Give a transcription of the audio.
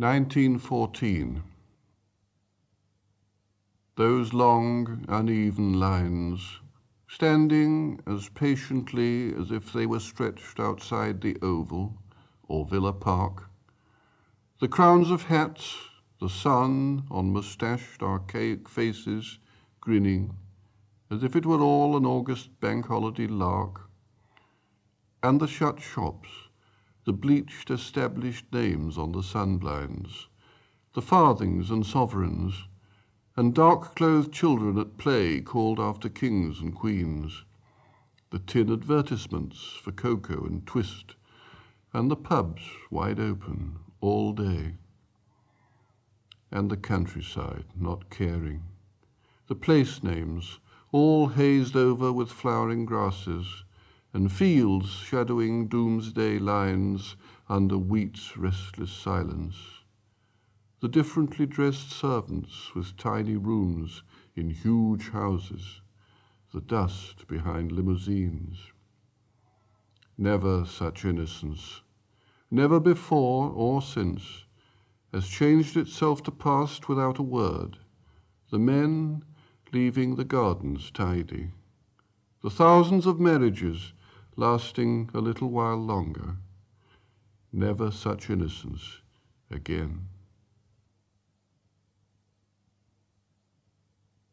1914. Those long, uneven lines, standing as patiently as if they were stretched outside the Oval or Villa Park, the crowns of hats, the sun on moustached, archaic faces, grinning, as if it were all an August bank holiday lark, and the shut shops, the bleached established names on the sunblinds, the farthings and sovereigns, and dark-clothed children at play called after kings and queens, the tin advertisements for cocoa and twist, and the pubs wide open all day. And the countryside not caring, the place names all hazed over with flowering grasses, and fields shadowing doomsday lines under wheat's restless silence. The differently dressed servants with tiny rooms in huge houses, the dust behind limousines. Never such innocence, never before or since, has changed itself to past without a word, the men leaving the gardens tidy, the thousands of marriages lasting a little while longer. Never such innocence again.